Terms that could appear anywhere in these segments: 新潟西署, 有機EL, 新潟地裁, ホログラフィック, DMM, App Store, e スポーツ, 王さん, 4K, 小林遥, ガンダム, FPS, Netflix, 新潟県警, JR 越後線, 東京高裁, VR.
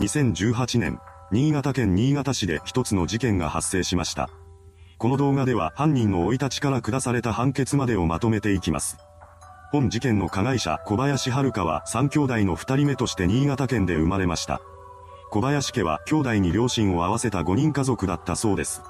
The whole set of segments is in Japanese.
2018年、新潟県新潟市で一つの事件が発生しました。この動画では犯人の生い立ちから下された判決までをまとめていきます。本事件の加害者小林遥は3兄弟の2人目として新潟県で生まれました。小林家は兄弟に両親を合わせた5人家族だったそうです。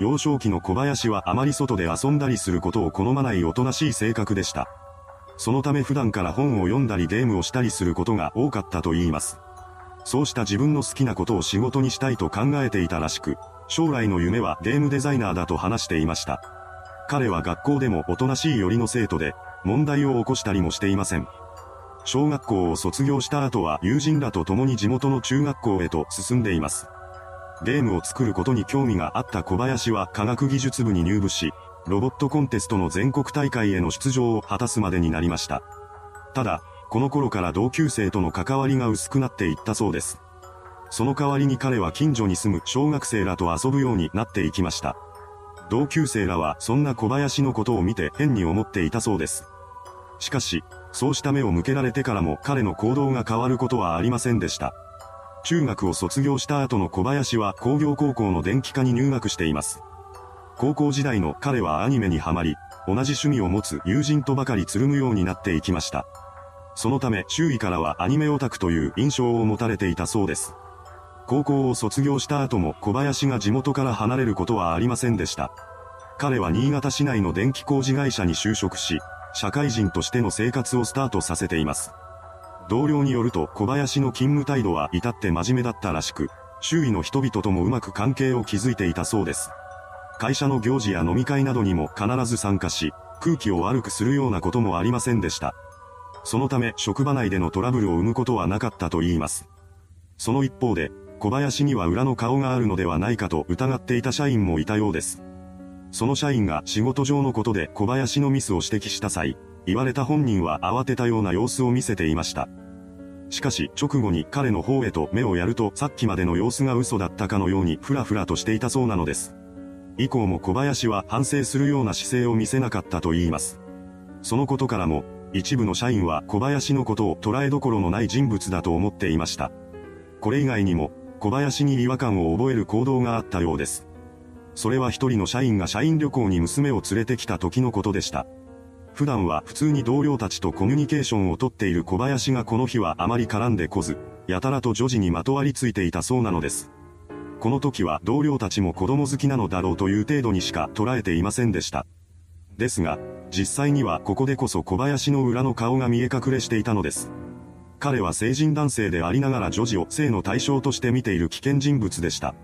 幼少期の小林はあまり外で遊んだりすることを好まないおとなしい性格でした。そのため普段から本を読んだりゲームをしたりすることが多かったといいます。そうした自分の好きなことを仕事にしたいと考えていたらしく、将来の夢はゲームデザイナーだと話していました。彼は学校でもおとなしい寄りの生徒で、問題を起こしたりもしていません。小学校を卒業した後は友人らと共に地元の中学校へと進んでいます。ゲームを作ることに興味があった小林は科学技術部に入部し、ロボットコンテストの全国大会への出場を果たすまでになりました。ただ、この頃から同級生との関わりが薄くなっていったそうです。その代わりに彼は近所に住む小学生らと遊ぶようになっていきました。同級生らはそんな小林のことを見て変に思っていたそうです。しかし、そうした目を向けられてからも彼の行動が変わることはありませんでした。中学を卒業した後の小林は工業高校の電気科に入学しています。高校時代の彼はアニメにはまり、同じ趣味を持つ友人とばかりつるむようになっていきました。そのため周囲からはアニメオタクという印象を持たれていたそうです。高校を卒業した後も小林が地元から離れることはありませんでした。彼は新潟市内の電気工事会社に就職し、社会人としての生活をスタートさせています。同僚によると小林の勤務態度は至って真面目だったらしく、周囲の人々ともうまく関係を築いていたそうです。会社の行事や飲み会などにも必ず参加し、空気を悪くするようなこともありませんでした。そのため職場内でのトラブルを生むことはなかったといいます。その一方で、小林には裏の顔があるのではないかと疑っていた社員もいたようです。その社員が仕事上のことで小林のミスを指摘した際、言われた本人は慌てたような様子を見せていました。しかし直後に彼の方へと目をやるとさっきまでの様子が嘘だったかのようにふらふらとしていたそうなのです。以降も小林は反省するような姿勢を見せなかったといいます。そのことからも、一部の社員は小林のことを捉えどころのない人物だと思っていました。これ以外にも、小林に違和感を覚える行動があったようです。それは一人の社員が社員旅行に娘を連れてきた時のことでした。普段は普通に同僚たちとコミュニケーションをとっている小林がこの日はあまり絡んでこず、やたらと女児にまとわりついていたそうなのです。この時は同僚たちも子供好きなのだろうという程度にしか捉えていませんでした。ですが、実際にはここでこそ小林の裏の顔が見え隠れしていたのです。彼は成人男性でありながら女児を性の対象として見ている危険人物でした。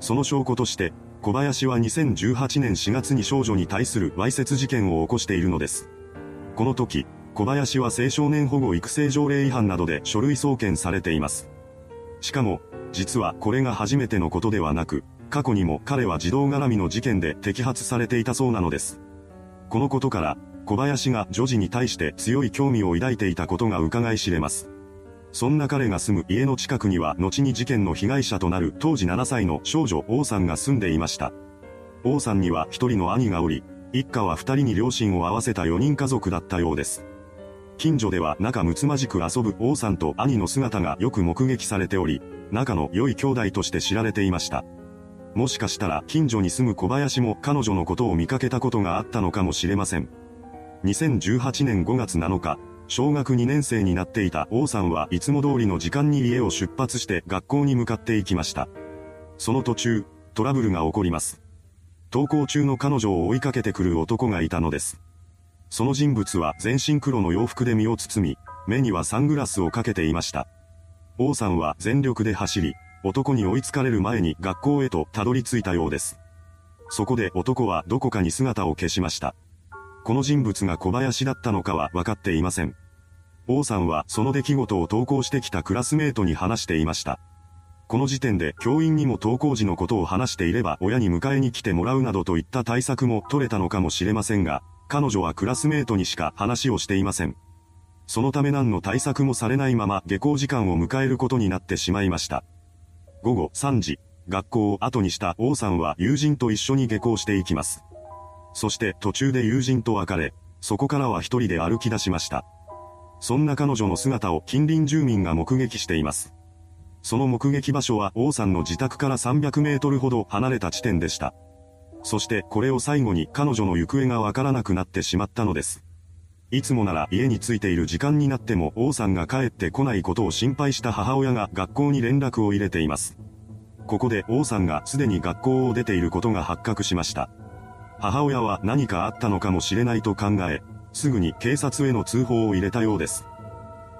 その証拠として、小林は2018年4月に少女に対するわいせつ事件を起こしているのです。この時、小林は青少年保護育成条例違反などで書類送検されています。しかも、実はこれが初めてのことではなく、過去にも彼は児童絡みの事件で摘発されていたそうなのです。このことから、小林が女児に対して強い興味を抱いていたことが伺い知れます。そんな彼が住む家の近くには後に事件の被害者となる当時7歳の少女王さんが住んでいました。王さんには一人の兄がおり、一家は二人に両親を合わせた4人家族だったようです。近所では仲睦まじく遊ぶ王さんと兄の姿がよく目撃されており、仲の良い兄弟として知られていました。もしかしたら近所に住む小林も彼女のことを見かけたことがあったのかもしれません。2018年5月7日、小学2年生になっていた王さんはいつも通りの時間に家を出発して学校に向かっていきました。その途中、トラブルが起こります。登校中の彼女を追いかけてくる男がいたのです。その人物は全身黒の洋服で身を包み、目にはサングラスをかけていました。王さんは全力で走り、男に追いつかれる前に学校へとたどり着いたようです。そこで男はどこかに姿を消しました。この人物が小林だったのかは分かっていません。王さんはその出来事を登校してきたクラスメートに話していました。この時点で教員にも登校時のことを話していれば親に迎えに来てもらうなどといった対策も取れたのかもしれませんが、彼女はクラスメートにしか話をしていません。そのため何の対策もされないまま下校時間を迎えることになってしまいました。午後3時、学校を後にした王さんは友人と一緒に下校していきます。そして途中で友人と別れ、そこからは一人で歩き出しました。そんな彼女の姿を近隣住民が目撃しています。その目撃場所は王さんの自宅から300メートルほど離れた地点でした。そしてこれを最後に彼女の行方がわからなくなってしまったのです。いつもなら家に着いている時間になっても王さんが帰ってこないことを心配した母親が学校に連絡を入れています。ここで王さんがすでに学校を出ていることが発覚しました。母親は何かあったのかもしれないと考え、すぐに警察への通報を入れたようです。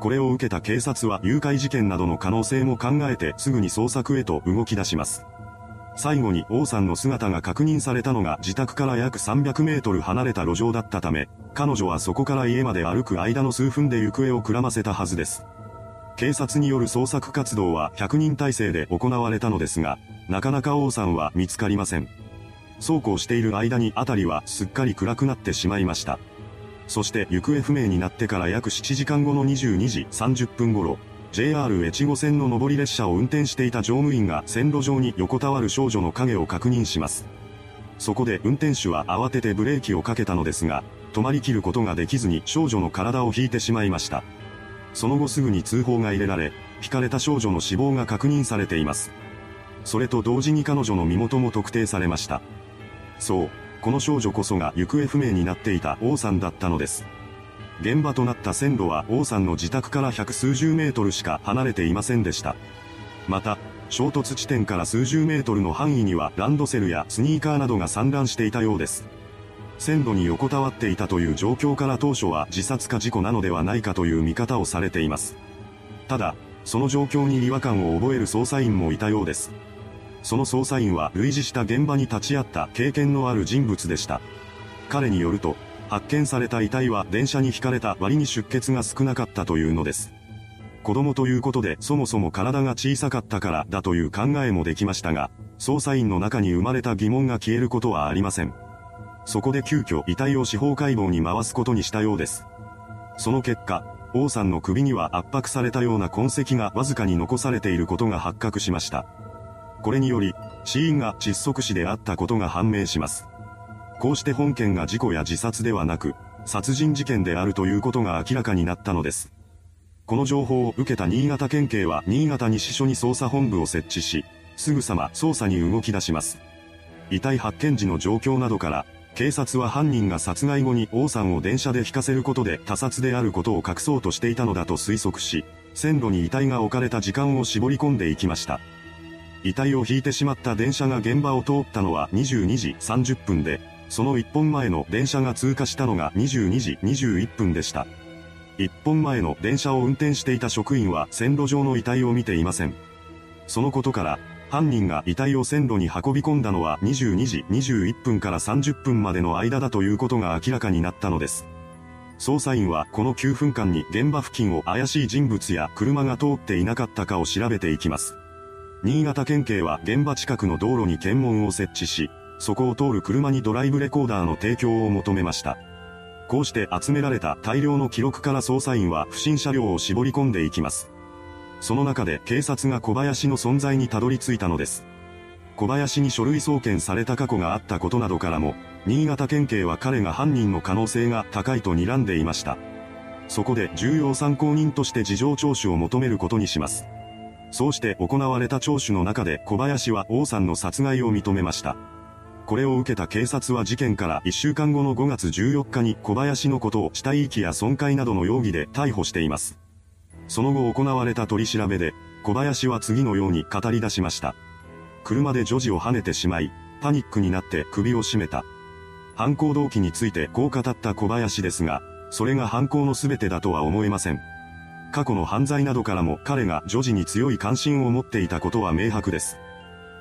これを受けた警察は誘拐事件などの可能性も考えてすぐに捜索へと動き出します。最後に王さんの姿が確認されたのが自宅から約300メートル離れた路上だったため、彼女はそこから家まで歩く間の数分で行方をくらませたはずです。警察による捜索活動は100人態勢で行われたのですが、なかなか王さんは見つかりません。そうこうしている間に辺りはすっかり暗くなってしまいました。そして行方不明になってから約7時間後の22時30分頃、JR 越後線の上り列車を運転していた乗務員が線路上に横たわる少女の影を確認します。そこで運転手は慌ててブレーキをかけたのですが、止まりきることができずに少女の体を引いてしまいました。その後すぐに通報が入れられ、引かれた少女の死亡が確認されています。それと同時に彼女の身元も特定されました。そう。この少女こそが行方不明になっていた王さんだったのです。現場となった線路は王さんの自宅から百数十メートルしか離れていませんでした。また、衝突地点から数十メートルの範囲にはランドセルやスニーカーなどが散乱していたようです。線路に横たわっていたという状況から当初は自殺か事故なのではないかという見方をされています。ただ、その状況に違和感を覚える捜査員もいたようです。その捜査員は類似した現場に立ち会った経験のある人物でした。彼によると、発見された遺体は電車にひかれた割に出血が少なかったというのです。子供ということでそもそも体が小さかったからだという考えもできましたが、捜査員の中に生まれた疑問が消えることはありません。そこで急遽遺体を司法解剖に回すことにしたようです。その結果、王さんの首には圧迫されたような痕跡がわずかに残されていることが発覚しました。これにより、死因が窒息死であったことが判明します。こうして本件が事故や自殺ではなく、殺人事件であるということが明らかになったのです。この情報を受けた新潟県警は新潟西署に捜査本部を設置し、すぐさま捜査に動き出します。遺体発見時の状況などから、警察は犯人が殺害後に王さんを電車で引かせることで他殺であることを隠そうとしていたのだと推測し、線路に遺体が置かれた時間を絞り込んでいきました。遺体を引いてしまった電車が現場を通ったのは22時30分で、その一本前の電車が通過したのが22時21分でした。一本前の電車を運転していた職員は線路上の遺体を見ていません。そのことから、犯人が遺体を線路に運び込んだのは22時21分から30分までの間だということが明らかになったのです。捜査員はこの9分間に現場付近を怪しい人物や車が通っていなかったかを調べていきます。新潟県警は現場近くの道路に検問を設置し、そこを通る車にドライブレコーダーの提供を求めました。こうして集められた大量の記録から捜査員は不審車両を絞り込んでいきます。その中で警察が小林の存在にたどり着いたのです。小林に書類送検された過去があったことなどからも、新潟県警は彼が犯人の可能性が高いと睨んでいました。そこで重要参考人として事情聴取を求めることにします。そうして行われた聴取の中で小林は王さんの殺害を認めました。これを受けた警察は事件から1週間後の5月14日に小林のことを死体遺棄や損壊などの容疑で逮捕しています。その後行われた取り調べで、小林は次のように語り出しました。車で女児を跳ねてしまい、パニックになって首を絞めた。犯行動機についてこう語った小林ですが、それが犯行の全てだとは思えません。過去の犯罪などからも彼が女児に強い関心を持っていたことは明白です。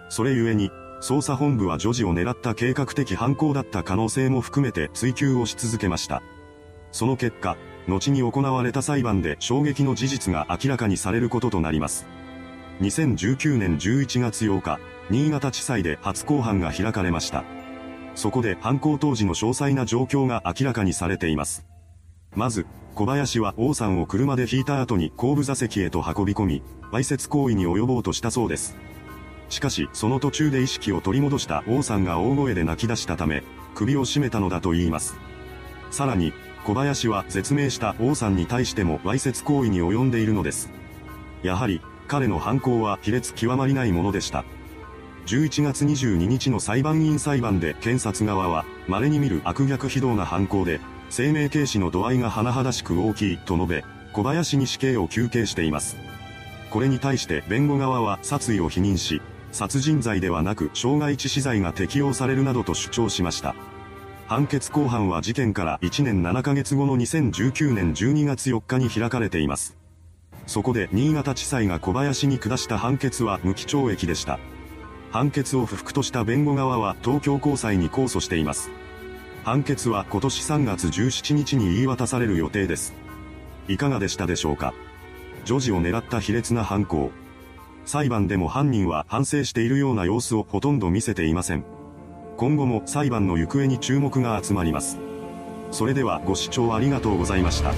それゆえに、捜査本部は女児を狙った計画的犯行だった可能性も含めて追及をし続けました。その結果、後に行われた裁判で衝撃の事実が明らかにされることとなります。2019年11月8日、新潟地裁で初公判が開かれました。そこで犯行当時の詳細な状況が明らかにされています。まず、小林は王さんを車で引いた後に後部座席へと運び込み、わいせつ行為に及ぼうとしたそうです。しかし、その途中で意識を取り戻した王さんが大声で泣き出したため、首を絞めたのだと言います。さらに、小林は絶命した王さんに対してもわいせつ行為に及んでいるのです。やはり、彼の犯行は卑劣極まりないものでした。11月22日の裁判員裁判で検察側は、稀に見る悪逆非道な犯行で、生命軽視の度合いが甚だしく大きいと述べ、小林に死刑を求刑しています。これに対して弁護側は殺意を否認し、殺人罪ではなく傷害致死罪が適用されるなどと主張しました。判決公判は事件から1年7ヶ月後の2019年12月4日に開かれています。そこで新潟地裁が小林に下した判決は無期懲役でした。判決を不服とした弁護側は東京高裁に控訴しています。判決は今年3月17日に言い渡される予定です。いかがでしたでしょうか。女児を狙った卑劣な犯行。裁判でも犯人は反省しているような様子をほとんど見せていません。今後も裁判の行方に注目が集まります。それではご視聴ありがとうございました。